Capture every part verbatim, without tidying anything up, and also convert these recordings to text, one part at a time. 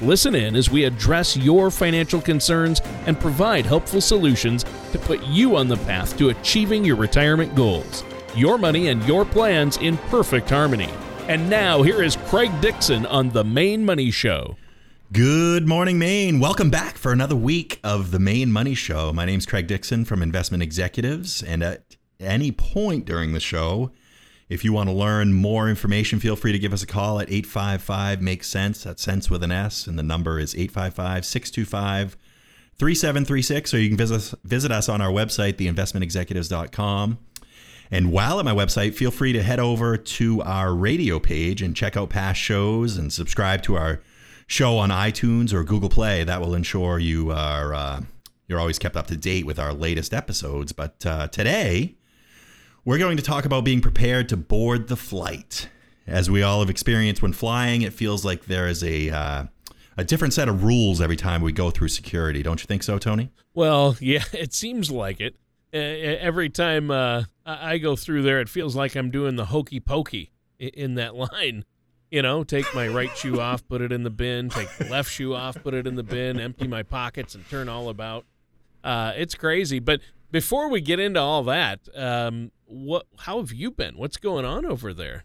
Listen in as we address your financial concerns and provide helpful solutions to put you on the path to achieving your retirement goals, your money and your plans in perfect harmony. And now here is Craig Dixon on The Maine Money Show. Good morning, Maine. Welcome back for another week of The Maine Money Show. My name's Craig Dixon from Investment Executives, and at any point during the show, if you want to learn more information, feel free to give us a call at eight five five, make sense. That's sense with an S, and the number is eight five five, six two five, three seven three six. Or you can visit us, visit us on our website, the investment executives dot com. And while at my website, feel free to head over to our radio page and check out past shows and subscribe to our show on iTunes or Google Play. That will ensure you are uh, you're always kept up to date with our latest episodes. But uh, today, we're going to talk about being prepared to board the flight. As we all have experienced when flying, it feels like there is a uh, a different set of rules every time we go through security. Don't you think so, Tony? Well, yeah, it seems like it. Uh, every time uh, I go through there, it feels like I'm doing the hokey pokey in that line. You know, take my right shoe off, put it in the bin, take the left shoe off, put it in the bin, empty my pockets and turn all about. Uh, it's crazy. But before we get into all that, um, What? How have you been? What's going on over there?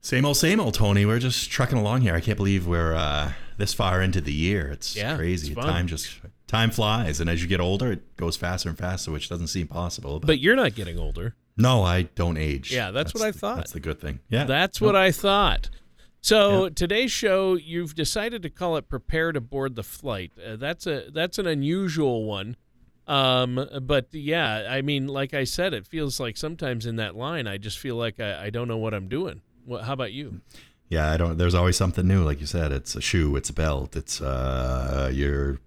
Same old, same old, Tony. We're just trucking along here. I can't believe we're uh, this far into the year. It's yeah, crazy. It's time just time flies, and as you get older, it goes faster and faster, which doesn't seem possible. But, but you're not getting older. No, I don't age. Yeah, that's, that's what I the, thought. That's the good thing. Yeah, that's no. what I thought. So yeah. Today's show, you've decided to call it "Prepare to Board the Flight." Uh, that's a that's an unusual one. Um, but yeah, I mean, like I said, it feels like sometimes in that line, I just feel like I, I don't know what I'm doing. What, how about you? Yeah, I don't, there's always something new. Like you said, it's a shoe, it's a belt, it's, uh, your,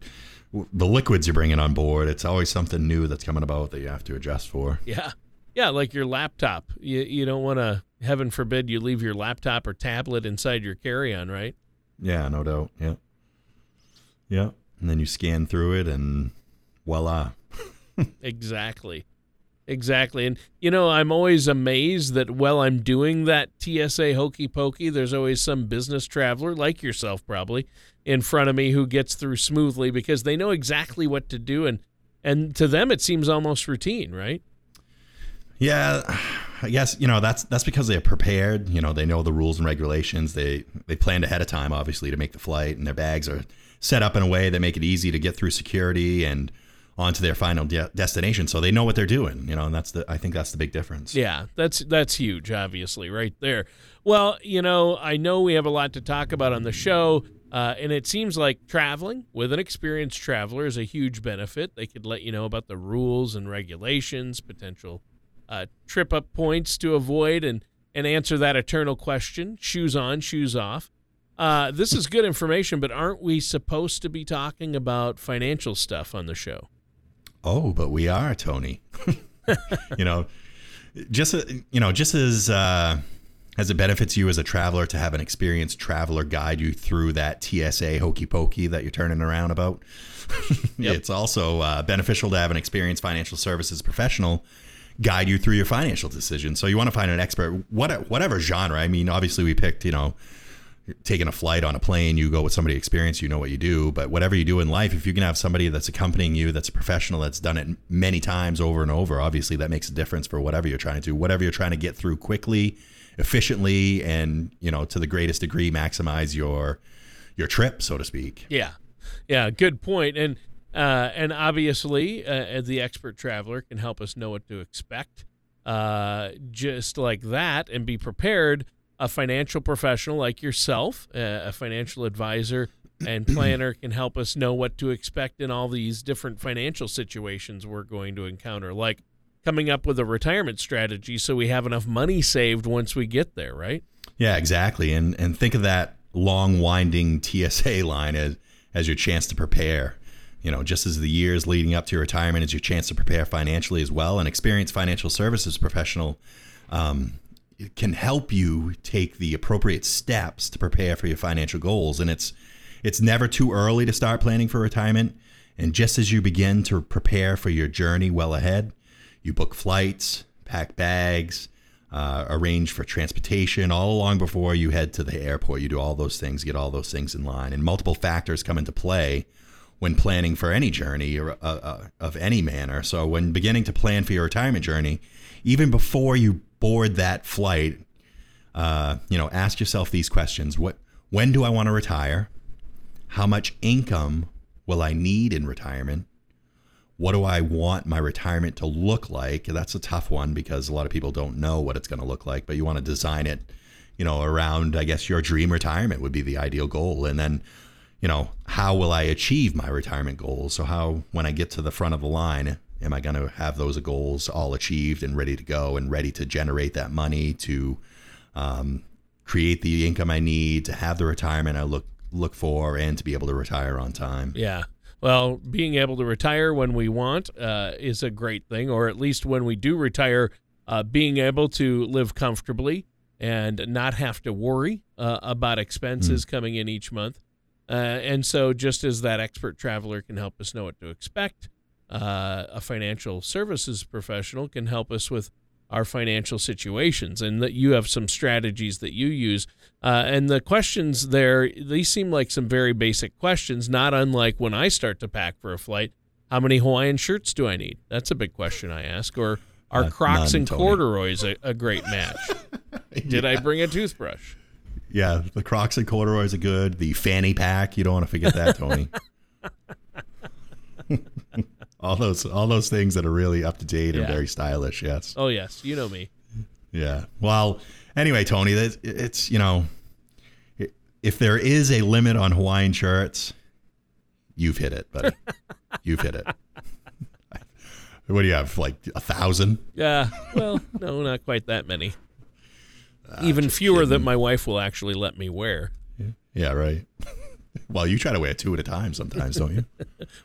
the liquids you're bringing on board. It's always something new that's coming about that you have to adjust for. Yeah. Yeah. Like your laptop, you, you don't want to, heaven forbid, you leave your laptop or tablet inside your carry-on, right? Yeah, no doubt. Yeah. Yeah. And then you scan through it and voila. Exactly. Exactly. And, you know, I'm always amazed that while I'm doing that T S A hokey pokey, there's always some business traveler, like yourself probably, in front of me who gets through smoothly because they know exactly what to do. And, and to them, it seems almost routine, right? Yeah, I guess, you know, that's that's because they're prepared. You know, they know the rules and regulations. They, they planned ahead of time, obviously, to make the flight, and their bags are set up in a way that make it easy to get through security and onto their final de- destination. So they know what they're doing, you know, and that's the, I think that's the big difference. Yeah, that's, that's huge, obviously, right there. Well, you know, I know we have a lot to talk about on the show, uh, and it seems like traveling with an experienced traveler is a huge benefit. They could let you know about the rules and regulations, potential uh, trip up points to avoid, and, and answer that eternal question, shoes on, shoes off. Uh, this is good information, but aren't we supposed to be talking about financial stuff on the show? Oh, but we are, Tony. You know, just you know, just as uh, as it benefits you as a traveler to have an experienced traveler guide you through that T S A hokey pokey that you're turning around about. Yep. It's also uh, beneficial to have an experienced financial services professional guide you through your financial decisions. So you want to find an expert, what, whatever genre. I mean, obviously we picked, you know, taking a flight on a plane, you go with somebody experienced, you know what you do, but whatever you do in life, if you can have somebody that's accompanying you, that's a professional, that's done it many times over and over, obviously that makes a difference for whatever you're trying to do, whatever you're trying to get through quickly, efficiently, and, you know, to the greatest degree, maximize your, your trip, so to speak. Yeah. Yeah. Good point. And, uh, and obviously, uh, the expert traveler can help us know what to expect, uh, just like that, and be prepared. A financial professional like yourself, a financial advisor and planner, can help us know what to expect in all these different financial situations we're going to encounter, like coming up with a retirement strategy so we have enough money saved once we get there, right? Yeah, exactly. And and think of that long, winding T S A line as, as your chance to prepare. You know, just as the years leading up to your retirement is your chance to prepare financially as well. An experienced financial services professional um, can help you take the appropriate steps to prepare for your financial goals. And it's it's never too early to start planning for retirement. And just as you begin to prepare for your journey well ahead, you book flights, pack bags, uh, arrange for transportation all along before you head to the airport. You do all those things, get all those things in line. And multiple factors come into play when planning for any journey or uh, uh, of any manner. So when beginning to plan for your retirement journey, even before you board that flight, uh, you know, ask yourself these questions. What, when do I want to retire? How much income will I need in retirement? What do I want my retirement to look like? That's a tough one because a lot of people don't know what it's going to look like, but you want to design it, you know, around, I guess, your dream retirement would be the ideal goal. And then, you know, how will I achieve my retirement goals? So how, when I get to the front of the line, am I going to have those goals all achieved and ready to go and ready to generate that money to um, create the income I need to have the retirement I look look for and to be able to retire on time? Yeah. Well, being able to retire when we want uh, is a great thing, or at least when we do retire, uh, being able to live comfortably and not have to worry uh, about expenses mm. coming in each month. Uh, and so just as that expert traveler can help us know what to expect, uh, a financial services professional can help us with our financial situations, and that you have some strategies that you use. Uh, and the questions there, they seem like some very basic questions, not unlike when I start to pack for a flight. How many Hawaiian shirts do I need? That's a big question I ask. Or are uh, Crocs none, and Tony. Corduroys a, a great match? Did yeah. I bring a toothbrush? Yeah, the Crocs and corduroys are good. The fanny pack, you don't want to forget that, Tony. all those all those things that are really up to date yeah. and very stylish, yes. Oh, yes, you know me. Yeah. Well, anyway, Tony, it's, you know, if there is a limit on Hawaiian shirts, you've hit it, buddy. You've hit it. What do you have, like a thousand? Yeah, well, no, not quite that many. Uh, Even fewer kidding. That my wife will actually let me wear. Yeah, yeah right. Well, you try to wear two at a time sometimes, don't you?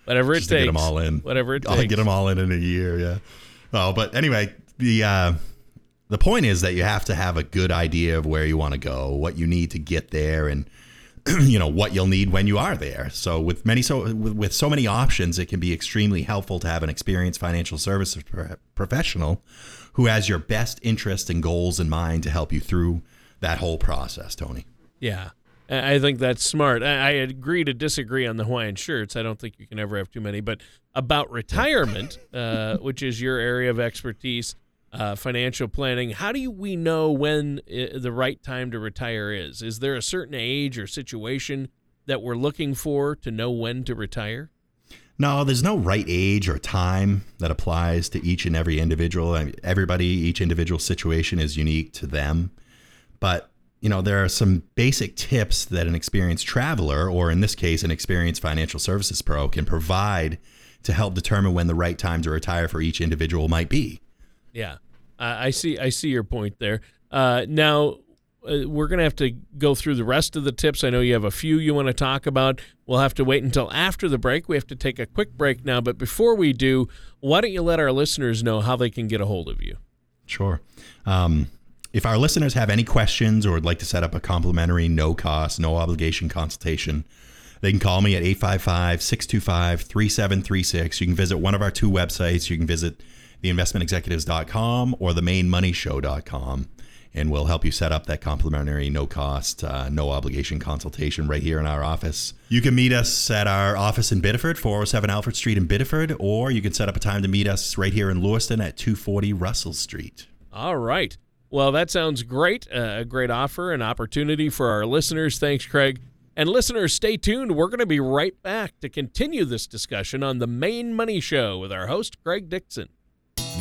Whatever it just takes. To get them all in. Whatever it I'll takes. Get them all in in a year, yeah. Oh, but anyway, the uh, the point is that you have to have a good idea of where you want to go, what you need to get there, and you know what you'll need when you are there. So with many so with, with so many options, it can be extremely helpful to have an experienced financial services pro- professional who has your best interests and goals in mind to help you through that whole process, Tony. Yeah, I think that's smart. I agree to disagree on the Hawaiian shirts. I don't think you can ever have too many. But about retirement, uh, which is your area of expertise, uh, financial planning, how do we know when the right time to retire is? Is there a certain age or situation that we're looking for to know when to retire? No, there's no right age or time that applies to each and every individual. I mean, everybody, each individual situation is unique to them. But, you know, there are some basic tips that an experienced traveler, or in this case, an experienced financial services pro, can provide to help determine when the right time to retire for each individual might be. Yeah, I see. I see your point there. Uh, now, we're going to have to go through the rest of the tips. I know you have a few you want to talk about. We'll have to wait until after the break. We have to take a quick break now. But before we do, why don't you let our listeners know how they can get a hold of you? Sure. Um, if our listeners have any questions or would like to set up a complimentary, no cost, no obligation consultation, they can call me at eight five five, six two five, three seven three six. You can visit one of our two websites. You can visit the investment executives dot com or the main money show dot com. And we'll help you set up that complimentary, no cost, uh, no obligation consultation right here in our office. You can meet us at our office in Biddeford, four oh seven Alfred Street in Biddeford, or you can set up a time to meet us right here in Lewiston at two forty Russell Street. All right. Well, that sounds great. Uh, a great offer and opportunity for our listeners. Thanks, Craig. And listeners, stay tuned. We're going to be right back to continue this discussion on The Maine Money Show with our host, Craig Dixon.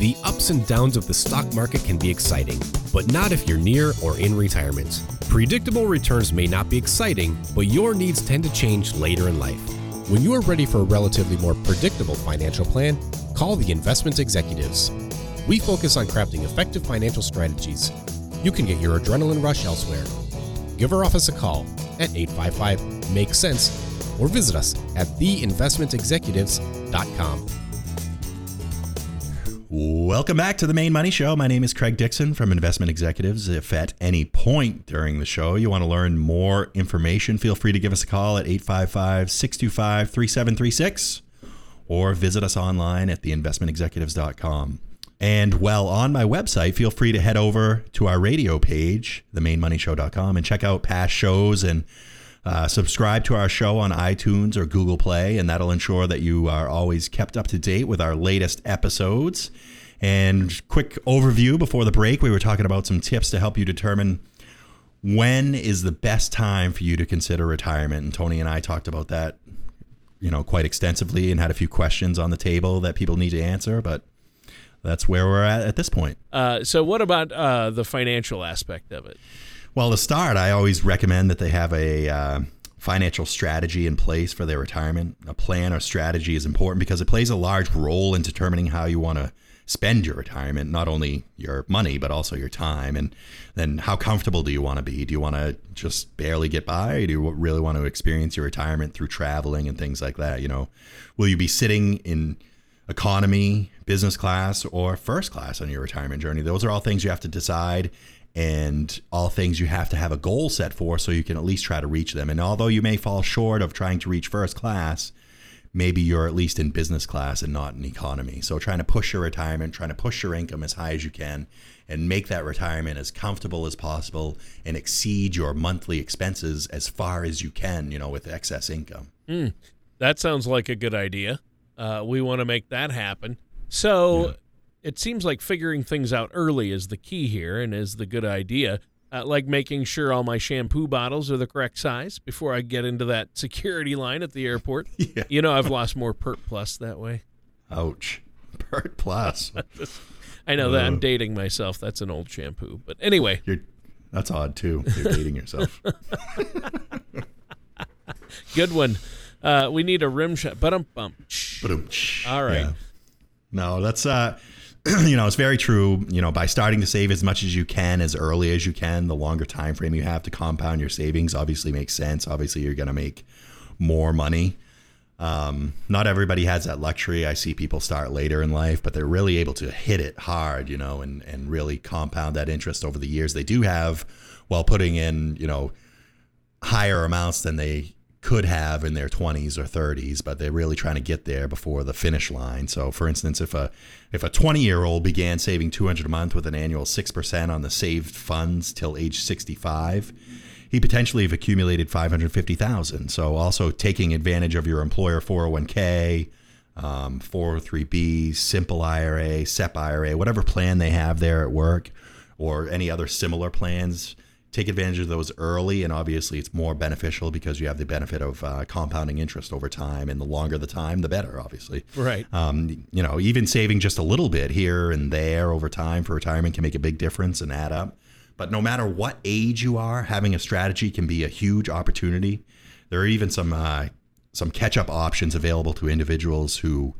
The ups and downs of the stock market can be exciting, but not if you're near or in retirement. Predictable returns may not be exciting, but your needs tend to change later in life. When you are ready for a relatively more predictable financial plan, call the Investment Executives. We focus on crafting effective financial strategies. You can get your adrenaline rush elsewhere. Give our office a call at eight five five, make sense, or visit us at the investment executives dot com. Welcome back to The Maine Money Show. My name is Craig Dixon from Investment Executives. If at any point during the show you want to learn more information, feel free to give us a call at eight five five, six two five, three seven three six or visit us online at the investment executives dot com. And while on my website, feel free to head over to our radio page, the main money show dot com, and check out past shows and Uh, subscribe to our show on iTunes or Google Play, and that'll ensure that you are always kept up to date with our latest episodes. And quick overview before the break, we were talking about some tips to help you determine when is the best time for you to consider retirement. And Tony and I talked about that, you know, quite extensively and had a few questions on the table that people need to answer, but that's where we're at at this point. Uh, so what about uh, the financial aspect of it? Well, to start, I always recommend that they have a uh, financial strategy in place for their retirement. A plan or strategy is important because it plays a large role in determining how you want to spend your retirement, not only your money, but also your time. And then how comfortable do you want to be? Do you want to just barely get by? Or do you really want to experience your retirement through traveling and things like that? You know, will you be sitting in economy, business class, or first class on your retirement journey? Those are all things you have to decide, and all things you have to have a goal set for so you can at least try to reach them. And although you may fall short of trying to reach first class, maybe you're at least in business class and not in economy. So trying to push your retirement, trying to push your income as high as you can and make that retirement as comfortable as possible and exceed your monthly expenses as far as you can, you know, with excess income. Mm, that sounds like a good idea. Uh, we want to make that happen. So... Yeah. It seems like figuring things out early is the key here and is the good idea, uh, like making sure all my shampoo bottles are the correct size before I get into that security line at the airport. Yeah. You know, I've lost more Pert Plus that way. Ouch. Pert Plus. I know that. I'm dating myself. That's an old shampoo. But anyway. You're, that's odd, too. You're dating yourself. Good one. Uh, we need a rim shot. Ba-dum-bum. All right. Yeah. No, that's... uh. You know, it's very true. You know, by starting to save as much as you can, as early as you can, the longer time frame you have to compound your savings obviously makes sense. Obviously, you're going to make more money. Um, not everybody has that luxury. I see people start later in life, but they're really able to hit it hard, you know, and, and really compound that interest over the years they do have while putting in, you know, higher amounts than they could have in their twenties or thirties, but they're really trying to get there before the finish line. So for instance, if a if a twenty year old began saving two hundred dollars a month with an annual six percent on the saved funds till age sixty-five, he potentially have accumulated five hundred fifty thousand dollars. So also taking advantage of your employer four oh one k, um, four oh three b, simple I R A, S E P I R A, whatever plan they have there at work or any other similar plans, take advantage of those early. And obviously it's more beneficial because you have the benefit of uh, compounding interest over time, and the longer the time, the better, obviously. Right. Um, you know, even saving just a little bit here and there over time for retirement can make a big difference and add up. But no matter what age you are, having a strategy can be a huge opportunity. There are even some, uh, some catch-up options available to individuals who,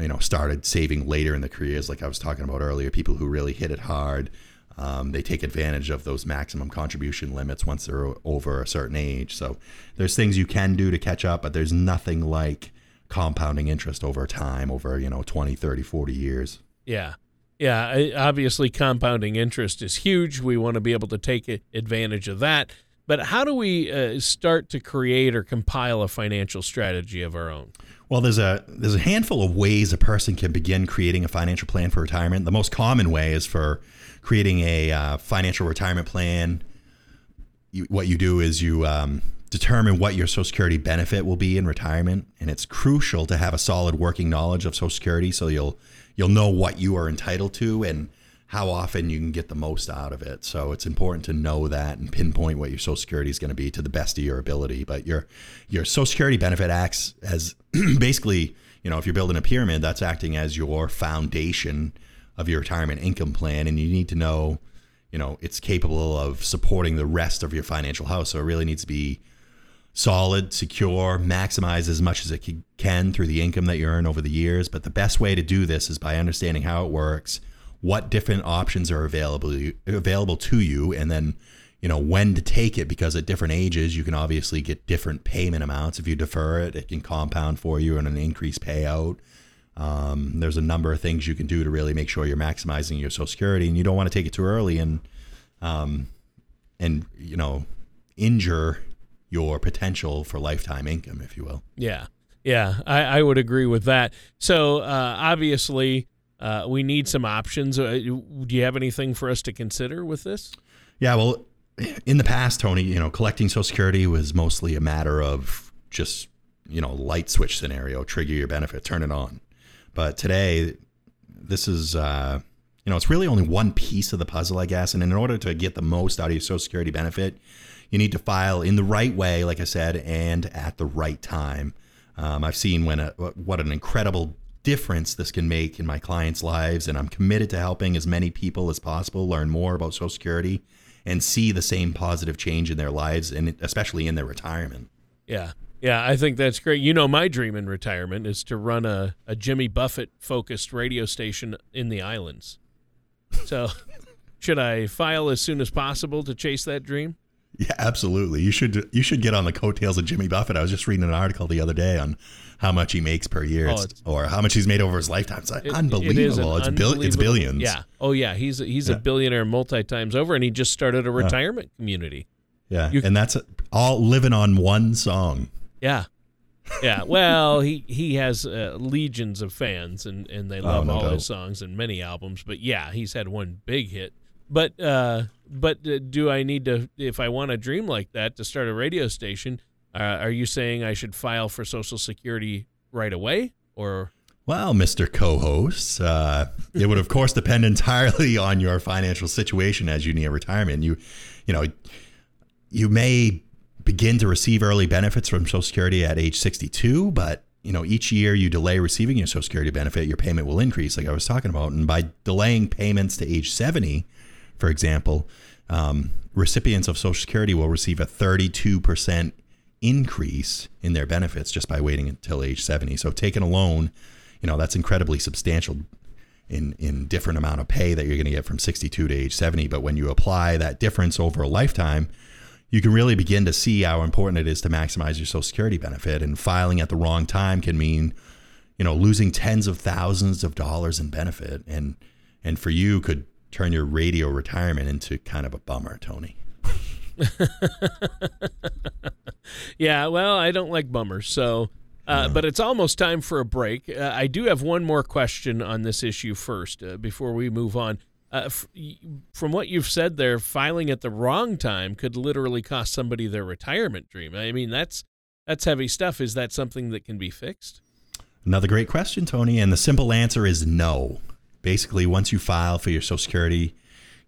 you know, started saving later in the careers, like I was talking about earlier, people who really hit it hard. Um, they take advantage of those maximum contribution limits once they're over a certain age. So there's things you can do to catch up, but there's nothing like compounding interest over time, over, you know, twenty, thirty, forty years. Yeah. Yeah. Obviously, compounding interest is huge. We want to be able to take advantage of that. But how do we uh, start to create or compile a financial strategy of our own? Well, there's a there's a handful of ways a person can begin creating a financial plan for retirement. The most common way is for creating a uh, financial retirement plan. You, what you do is you um, determine what your Social Security benefit will be in retirement, and it's crucial to have a solid working knowledge of Social Security so you'll you'll know what you are entitled to and how often you can get the most out of it. So it's important to know that and pinpoint what your Social Security is going to be to the best of your ability. But your your Social Security benefit acts as basically, you know, if you're building a pyramid, that's acting as your foundation of your retirement income plan. And you need to know, you know, it's capable of supporting the rest of your financial house. So it really needs to be solid, secure, maximize as much as it can through the income that you earn over the years. But the best way to do this is by understanding how it works, what different options are available available to you, and then you know, when to take it, because at different ages, you can obviously get different payment amounts. If you defer it, it can compound for you and an increased payout. Um, there's a number of things you can do to really make sure you're maximizing your Social Security, and you don't want to take it too early and, um, and, you know, injure your potential for lifetime income, if you will. Yeah. Yeah. I, I would agree with that. So, uh, obviously, uh, we need some options. Uh, do you have anything for us to consider with this? Yeah. Well, in the past, Tony, you know, collecting Social Security was mostly a matter of just, you know, light switch scenario, trigger your benefit, turn it on. But today, this is, uh, you know, it's really only one piece of the puzzle, I guess. And in order to get the most out of your Social Security benefit, you need to file in the right way, like I said, and at the right time. Um, I've seen when a, what an incredible difference this can make in my clients' lives. And I'm committed to helping as many people as possible learn more about Social Security and see the same positive change in their lives, and especially in their retirement. Yeah. Yeah, I think that's great. You know, my dream in retirement is to run a, a Jimmy Buffett-focused radio station in the islands. So should I file as soon as possible to chase that dream? Yeah, absolutely. You should you should get on the coattails of Jimmy Buffett. I was just reading an article the other day on how much he makes per year oh, it's, or how much he's made over his lifetime. It's it, unbelievable. It is it's, unbelievable. Bil- it's billions. Yeah. Oh, yeah. He's, he's yeah. a billionaire multi-times over, and he just started a retirement yeah. community. Yeah, you, and that's all living on one song. Yeah. Yeah. Well, he, he has uh, legions of fans, and, and they love oh, no all doubt. his songs and many albums. But yeah, he's had one big hit. But uh, but uh, do I need to, if I want a dream like that, to start a radio station, uh, are you saying I should file for Social Security right away? Or? Well, Mister Co-host, uh, it would, of course, depend entirely on your financial situation as you near retirement. You, you know, you may begin to receive early benefits from Social Security at age sixty-two, but you know, each year you delay receiving your Social Security benefit, your payment will increase, like I was talking about. And by delaying payments to age seventy, for example, um, recipients of Social Security will receive a thirty-two percent increase in their benefits just by waiting until age seventy. So taken alone, you know, that's incredibly substantial in, in different amount of pay that you're going to get from sixty-two to age seventy. But when you apply that difference over a lifetime, you can really begin to see how important it is to maximize your Social Security benefit, and filing at the wrong time can mean, you know, losing tens of thousands of dollars in benefit. And, and for you could turn your radio retirement into kind of a bummer, Tony. Yeah. Well, I don't like bummers. So, uh, no. But it's almost time for a break. Uh, I do have one more question on this issue first, uh, before we move on. Uh, f- from what you've said there, filing at the wrong time could literally cost somebody their retirement dream. I mean, that's that's heavy stuff. Is that something that can be fixed? Another great question, Tony. And the simple answer is no. Basically, once you file for your Social Security,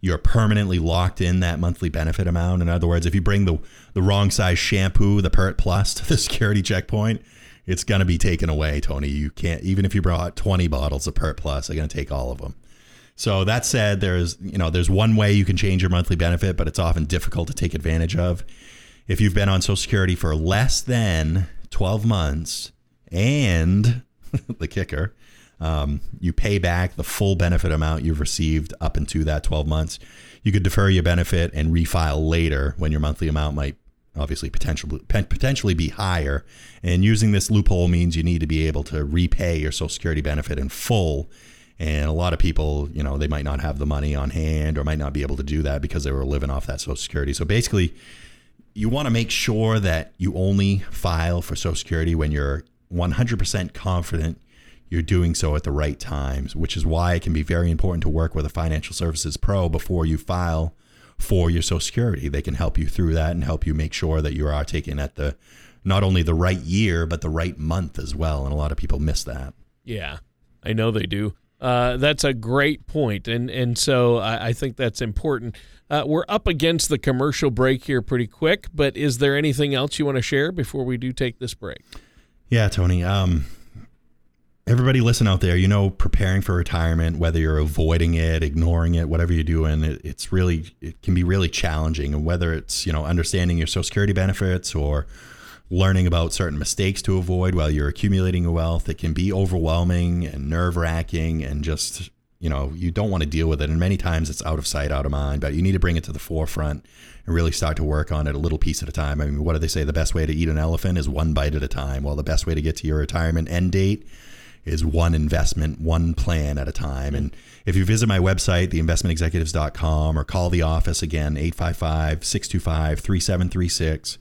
you're permanently locked in that monthly benefit amount. In other words, if you bring the, the wrong size shampoo, the Pert Plus, to the security checkpoint, it's going to be taken away, Tony. You can't, even if you brought twenty bottles of Pert Plus, they're going to take all of them. So that said, there's, you know, there's one way you can change your monthly benefit, but it's often difficult to take advantage of. If you've been on Social Security for less than twelve months and the kicker, um, you pay back the full benefit amount you've received up into that twelve months, you could defer your benefit and refile later when your monthly amount might obviously potentially potentially be higher. And using this loophole means you need to be able to repay your Social Security benefit in full. And a lot of people, you know, they might not have the money on hand or might not be able to do that because they were living off that Social Security. So basically, you want to make sure that you only file for Social Security when you're one hundred percent confident you're doing so at the right times, which is why it can be very important to work with a financial services pro before you file for your Social Security. They can help you through that and help you make sure that you are taking at the not only the right year, but the right month as well. And a lot of people miss that. Yeah, I know they do. Uh, that's a great point, and and so I, I think that's important. Uh, we're up against the commercial break here pretty quick, but is there anything else you want to share before we do take this break? Yeah, Tony. Um, everybody listen out there, you know, preparing for retirement, whether you're avoiding it, ignoring it, whatever you're doing, it, it's really, it can be really challenging. And whether it's, you know, understanding your Social Security benefits or learning about certain mistakes to avoid while you're accumulating your wealth, it can be overwhelming and nerve-wracking and just, you know, you don't want to deal with it. And many times it's out of sight, out of mind, but you need to bring it to the forefront and really start to work on it a little piece at a time. I mean, what do they say? The best way to eat an elephant is one bite at a time. Well, the best way to get to your retirement end date is one investment, one plan at a time. And if you visit my website, the investment executives dot com, or call the office again, eight five five, six two five, three seven three six,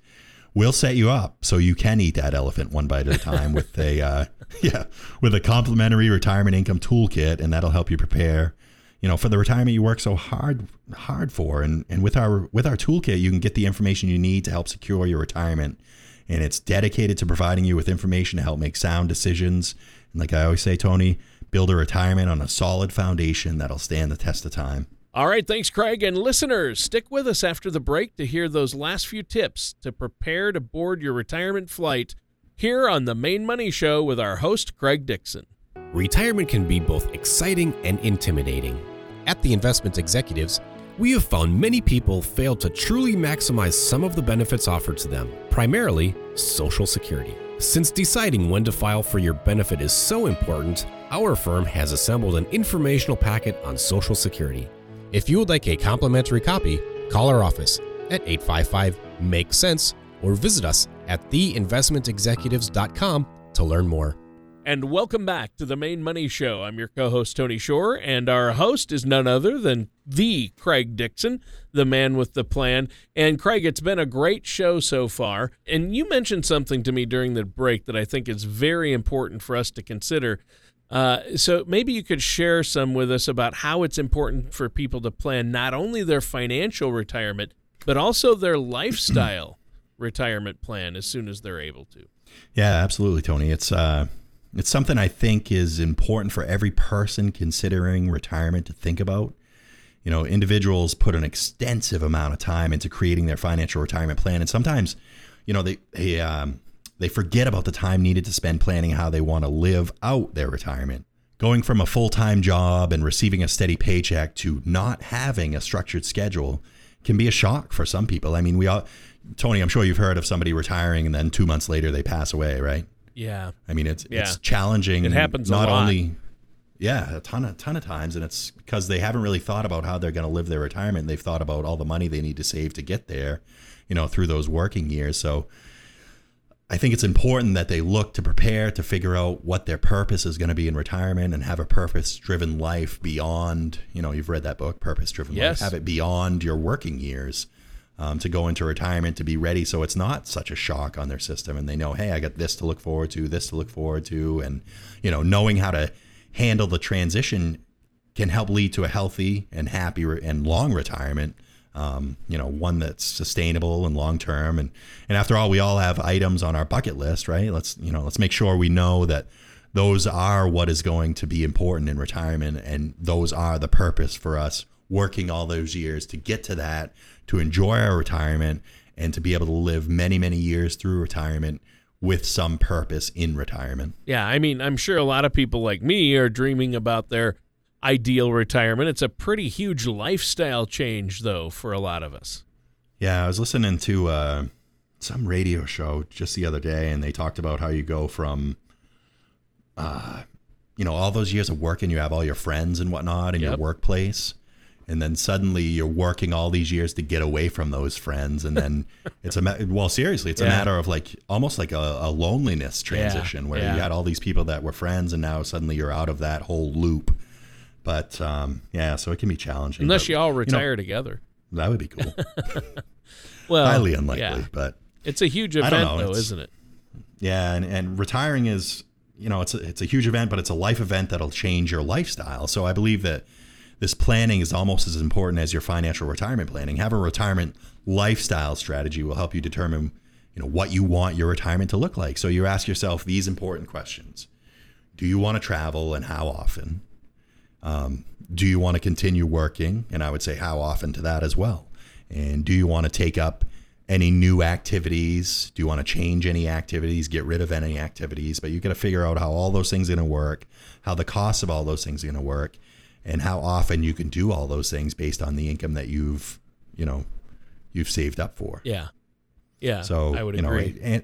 we'll set you up so you can eat that elephant one bite at a time with a uh, yeah with a complimentary retirement income toolkit, and that'll help you prepare, you know, for the retirement you work so hard hard for. And and with our with our toolkit, you can get the information you need to help secure your retirement. And it's dedicated to providing you with information to help make sound decisions. And like I always say, Tony, build a retirement on a solid foundation that'll stand the test of time. All right, thanks, Craig. And listeners, stick with us after the break to hear those last few tips to prepare to board your retirement flight here on The Maine Money Show with our host, Craig Dixon. Retirement can be both exciting and intimidating. At The Investment Executives, we have found many people fail to truly maximize some of the benefits offered to them, primarily Social Security. Since deciding when to file for your benefit is so important, our firm has assembled an informational packet on Social Security. If you would like a complimentary copy, call our office at eight five five, MAKE SENSE or visit us at the investment executives dot com to learn more. And welcome back to The Maine Money Show. I'm your co-host, Tony Shore, and our host is none other than the Craig Dixon, the man with the plan. And Craig, it's been a great show so far. And you mentioned something to me during the break that I think is very important for us to consider. Uh, so maybe you could share some with us about how it's important for people to plan not only their financial retirement, but also their lifestyle retirement plan as soon as they're able to. Yeah, absolutely, Tony. It's uh, it's something I think is important for every person considering retirement to think about. You know, individuals put an extensive amount of time into creating their financial retirement plan, and sometimes, you know, they they um, They forget about the time needed to spend planning how they want to live out their retirement. Going from a full-time job and receiving a steady paycheck to not having a structured schedule can be a shock for some people. I mean, we all, Tony, I'm sure you've heard of somebody retiring and then two months later they pass away, right? Yeah. I mean, it's yeah. it's challenging. It happens not a lot. Only, yeah, a ton of ton of times, and it's because they haven't really thought about how they're going to live their retirement. They've thought about all the money they need to save to get there, you know, through those working years. So I think it's important that they look to prepare to figure out what their purpose is going to be in retirement and have a purpose-driven life beyond, you know, you've read that book, Purpose Driven Life, have it beyond your working years um, to go into retirement, to be ready. So it's not such a shock on their system, and they know, hey, I got this to look forward to, this to look forward to. And, you know, knowing how to handle the transition can help lead to a healthy and happy re- and long retirement. Um, you know, one that's sustainable and long term. And, and after all, we all have items on our bucket list, right? Let's, you know, let's make sure we know that those are what is going to be important in retirement. And those are the purpose for us working all those years to get to that, to enjoy our retirement and to be able to live many, many years through retirement with some purpose in retirement. Yeah. I mean, I'm sure a lot of people like me are dreaming about their ideal retirement. It's a pretty huge lifestyle change, though, for a lot of us. Yeah, I was listening to uh, some radio show just the other day, and they talked about how you go from, uh, you know, all those years of working, you have all your friends and whatnot in yep. your workplace, and then suddenly you're working all these years to get away from those friends, and then it's a ma- well, seriously, it's yeah. a matter of like almost like a, a loneliness transition yeah. where yeah. you had all these people that were friends, and now suddenly you're out of that whole loop. But, um, yeah, so it can be challenging. Unless but, you all retire you know, together. That would be cool. Well, highly unlikely, yeah. but. It's a huge event, know, though, isn't it? Yeah, and, and retiring is, you know, it's a, it's a huge event, but it's a life event that'll change your lifestyle. So I believe that this planning is almost as important as your financial retirement planning. Have a retirement lifestyle strategy will help you determine, you know, what you want your retirement to look like. So you ask yourself these important questions. Do you want to travel and how often? Um, do you want to continue working? And I would say how often to that as well. And do you want to take up any new activities? Do you want to change any activities, get rid of any activities? But you got to figure out how all those things are going to work, how the cost of all those things are going to work, and how often you can do all those things based on the income that you've, you know, you've saved up for. Yeah. Yeah. So, I would you know, agree. And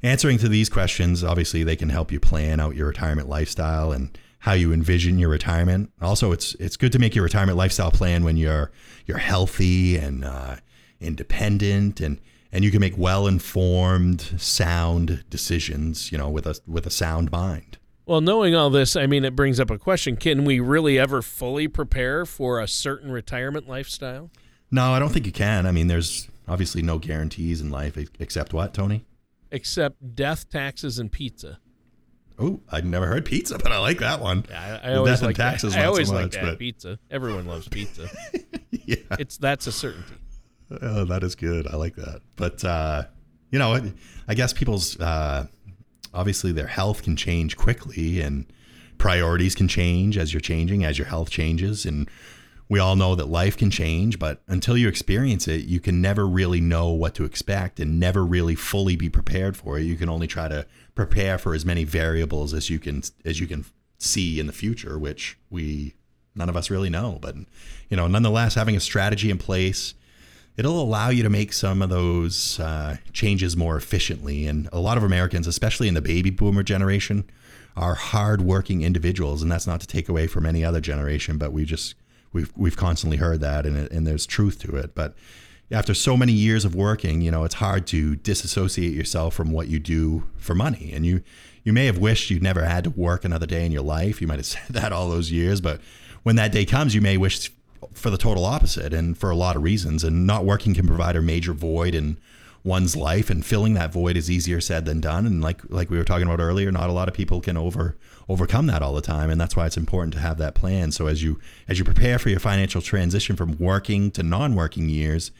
answering to these questions, obviously they can help you plan out your retirement lifestyle and how you envision your retirement. Also, it's it's good to make your retirement lifestyle plan when you're you're healthy and uh, independent, and and you can make well-informed, sound decisions, you know, with a with a sound mind. Well, knowing all this, I mean, it brings up a question. Can we really ever fully prepare for a certain retirement lifestyle? No, I don't think you can. I mean, there's obviously no guarantees in life, except what, Tony? Except death, taxes, and pizza. Oh, I've never heard pizza, but I like that one. Yeah, I, I always death like and taxes that. I always so much, like that, but... pizza. Everyone loves pizza. Yeah. It's, that's a certainty. Oh, that is good. I like that. But, uh, you know, I, I guess people's... Uh, Obviously, their health can change quickly, and priorities can change as you're changing, as your health changes. And we all know that life can change, but until you experience it, you can never really know what to expect and never really fully be prepared for it. You can only try to prepare for as many variables as you can as you can see in the future, which we none of us really know. But, you know, nonetheless, having a strategy in place, it'll allow you to make some of those uh, changes more efficiently. And a lot of Americans, especially in the baby boomer generation, are hardworking individuals. And that's not to take away from any other generation, but we just, we've, we've constantly heard that, and, and there's truth to it. But after so many years of working, you know, it's hard to disassociate yourself from what you do for money. And you, you may have wished you'd never had to work another day in your life. You might have said that all those years, but when that day comes, you may wish for the total opposite, and for a lot of reasons. And not working can provide a major void in one's life, and filling that void is easier said than done. And like, like we were talking about earlier, not a lot of people can over overcome that all the time. And that's why it's important to have that plan. So as you, as you prepare for your financial transition from working to non-working years,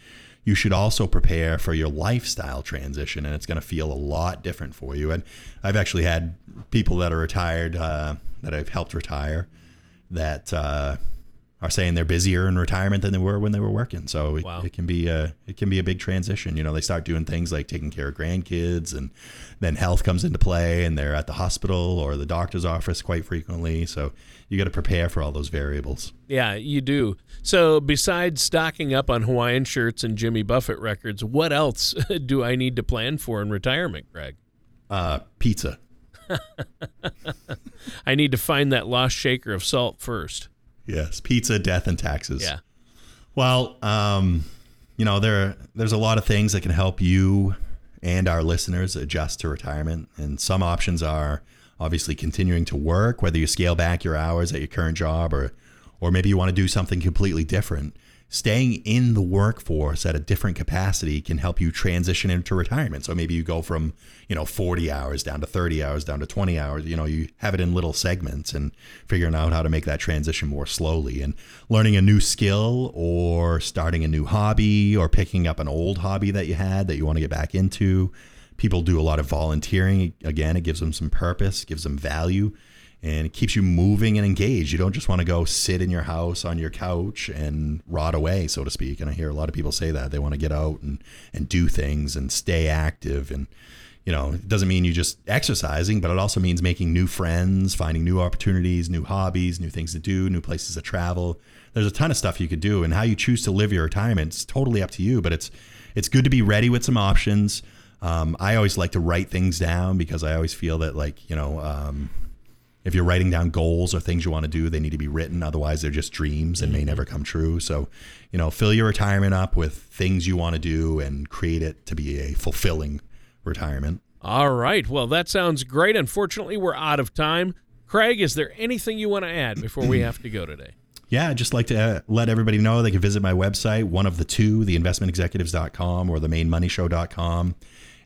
you should also prepare for your lifestyle transition, and it's going to feel a lot different for you. And I've actually had people that are retired, uh, that I've helped retire, that, uh, are saying they're busier in retirement than they were when they were working. So it, wow. it can be a, it can be a big transition. You know, they start doing things like taking care of grandkids, and then health comes into play, and they're at the hospital or the doctor's office quite frequently. So you got to prepare for all those variables. Yeah, you do. So besides stocking up on Hawaiian shirts and Jimmy Buffett records, what else do I need to plan for in retirement, Greg? Uh, pizza. I need to find that lost shaker of salt first. Yes. Pizza, death, and taxes. Yeah. Well, um, you know, there there's a lot of things that can help you and our listeners adjust to retirement. And some options are obviously continuing to work, whether you scale back your hours at your current job, or or maybe you want to do something completely different. Staying in the workforce at a different capacity can help you transition into retirement. So maybe you go from, you know, forty hours down to thirty hours, down to twenty hours. You know, you have it in little segments, and figuring out how to make that transition more slowly, and learning a new skill, or starting a new hobby, or picking up an old hobby that you had that you want to get back into. People do a lot of volunteering. Again, it gives them some purpose, gives them value, and it keeps you moving and engaged. You don't just want to go sit in your house on your couch and rot away, so to speak. And I hear a lot of people say that. They want to get out and, and do things and stay active. And, you know, it doesn't mean you just exercising, but it also means making new friends, finding new opportunities, new hobbies, new things to do, new places to travel. There's a ton of stuff you could do, and how you choose to live your retirement is totally up to you. But it's it's good to be ready with some options. Um, I always like to write things down, because I always feel that, like, you know, um, if you're writing down goals or things you want to do, they need to be written. Otherwise, they're just dreams and may never come true. So, you know, fill your retirement up with things you want to do, and create it to be a fulfilling retirement. All right. Well, that sounds great. Unfortunately, we're out of time. Craig, is there anything you want to add before we have to go today? Yeah, I'd just like to let everybody know they can visit my website, one of the two, the investment executives dot com or the main money show dot com.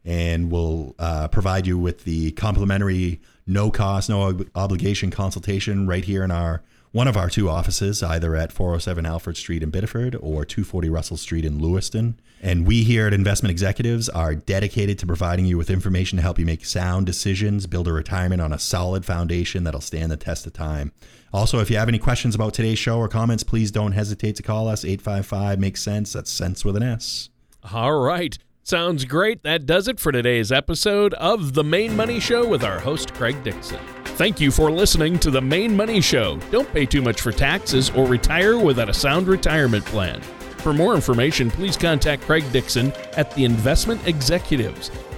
And we'll uh, provide you with the complimentary, no cost, no ob- obligation consultation right here in our one of our two offices, either at four oh seven Alfred Street in Biddeford or two forty Russell Street in Lewiston. And we here at Investment Executives are dedicated to providing you with information to help you make sound decisions, build a retirement on a solid foundation that'll stand the test of time. Also, if you have any questions about today's show or comments, please don't hesitate to call us. eight five five, make sense. That's sense with an S. All right. Sounds great. That does it for today's episode of The Maine Money Show with our host, Craig Dixon. Thank you for listening to The Maine Money Show. Don't pay too much for taxes or retire without a sound retirement plan. For more information, please contact Craig Dixon at The Investment Executives.